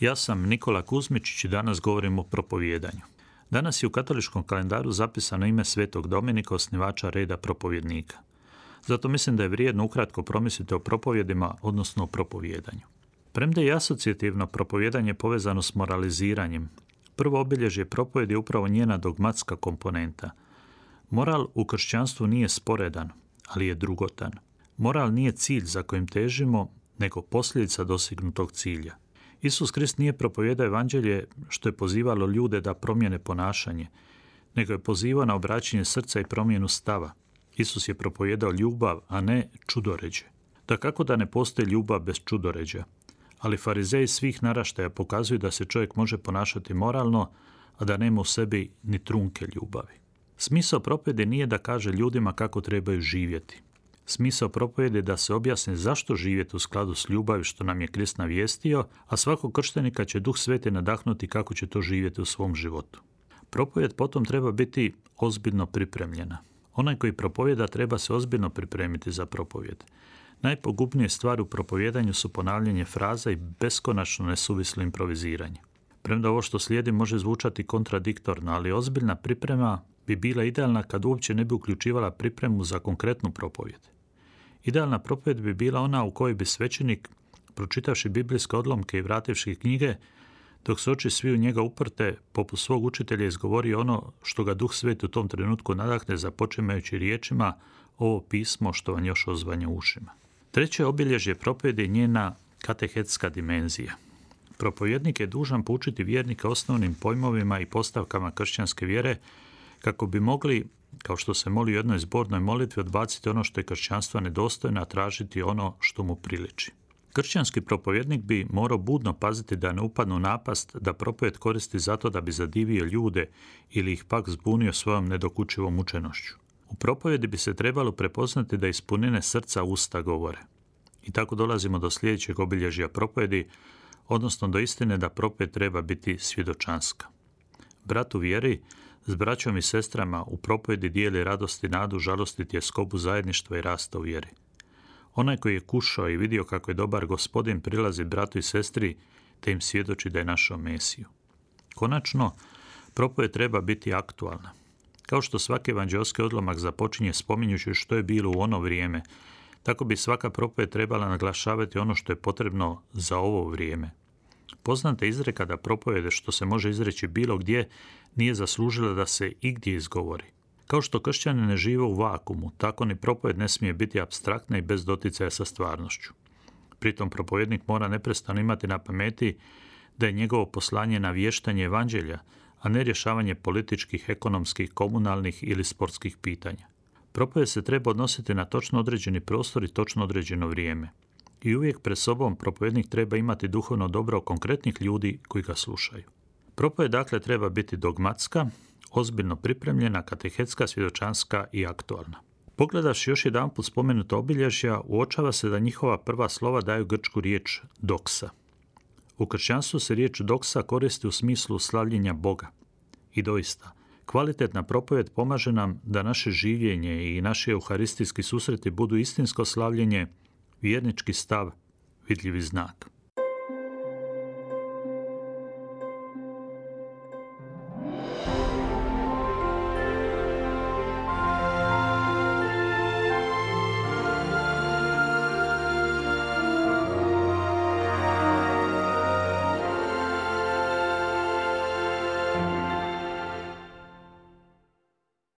Ja sam Nikola Kuzmičić i danas govorim o propovijedanju. Danas je u katoličkom kalendaru zapisano ime Svetog Dominika, osnivača reda propovjednika. Zato mislim da je vrijedno ukratko promisliti o propovjedima, odnosno o propovijedanju. Premda je asocijativno propovijedanje povezano s moraliziranjem, prvo obilježje propovjedi je upravo njena dogmatska komponenta. Moral u kršćanstvu nije sporedan, ali je drugotan. Moral nije cilj za kojim težimo, nego posljedica dostignutog cilja. Isus Krist nije propovijedao evanđelje što je pozivalo ljude da promijene ponašanje, nego je pozivao na obraćanje srca i promjenu stava. Isus je propovijedao ljubav, a ne čudoređe. Dakako da ne postoji ljubav bez čudoređa, ali farizeji svih naraštaja pokazuju da se čovjek može ponašati moralno, a da nema u sebi ni trunke ljubavi. Smisao propovjedi nije da kaže ljudima kako trebaju živjeti. Smisao propovjedi je da se objasni zašto živjeti u skladu s ljubavi što nam je Krist navijestio, a svakog krštenika će Duh Sveti nadahnuti kako će to živjeti u svom životu. Propovjed potom treba biti ozbiljno pripremljena. Onaj koji propovjeda treba se ozbiljno pripremiti za propovjed. Najpogubnije stvari u propovjedanju su ponavljanje fraza i beskonačno nesuvislo improviziranje. Premda ovo što slijedi može zvučati kontradiktorno, ali ozbiljna priprema bi bila idealna kad uopće ne bi uključivala pripremu za konkretnu propovjed. Idealna propovjed bi bila ona u kojoj bi svećenik, pročitavši biblijske odlomke i vrativši knjige, dok se oči svi u njega uprte, poput svog učitelja izgovorio ono što ga Duh Sveti u tom trenutku nadahne, započemajući riječima: ovo pismo što vam još ozvanja ušima. Treće obilježje propovjedi je njena katehetska dimenzija. Propovjednik je dužan poučiti vjernike osnovnim pojmovima i postavkama kršćanske vjere kako bi mogli, kao što se moli u jednoj zbornoj molitvi, odbaciti ono što je kršćanstva nedostojno, a tražiti ono što mu priliči. Kršćanski propovjednik bi morao budno paziti da ne upadne u napast da propovjed koristi zato da bi zadivio ljude ili ih pak zbunio svojom nedokučivom učenošću. U propovjedi bi se trebalo prepoznati da ispunjene srca usta govore. I tako dolazimo do sljedećeg obilježja propovjedi, odnosno do istine da propovjed treba biti svjedočanska. Brat u vjeri s braćom i sestrama u propovjedi dijeli radost i nadu, žalost i tjeskobu zajedništva i rasta u vjeri. Onaj koji je kušao i vidio kako je dobar Gospodin prilazi bratu i sestri te im svjedoči da je našao Mesiju. Konačno, propovjed treba biti aktualna. Kao što svaki evanđeoski odlomak započinje spominjući što je bilo u ono vrijeme, tako bi svaka propovjed trebala naglašavati ono što je potrebno za ovo vrijeme. Poznata je izreka da propovjede što se može izreći bilo gdje nije zaslužila da se igdje izgovori. Kao što kršćani ne žive u vakumu, tako ni propovjed ne smije biti apstraktna i bez doticaja sa stvarnošću. Pritom propovjednik mora neprestano imati na pameti da je njegovo poslanje navještanje evanđelja, a ne rješavanje političkih, ekonomskih, komunalnih ili sportskih pitanja. Propovjed se treba odnositi na točno određeni prostor i točno određeno vrijeme. I uvijek pred sobom propovjednik treba imati duhovno dobro konkretnih ljudi koji ga slušaju. Propovjed dakle treba biti dogmatska, ozbiljno pripremljena, katehetska, svjedočanska i aktualna. Pogledavši još jedanput spomenuta obilježja, uočava se da njihova prva slova daju grčku riječ doksa. U kršćanstvu se riječ doksa koristi u smislu slavljenja Boga. I doista, kvalitetna propovjed pomaže nam da naše življenje i naši euharistijski susreti budu istinsko slavljenje, vjernički stav, vidljivi znak.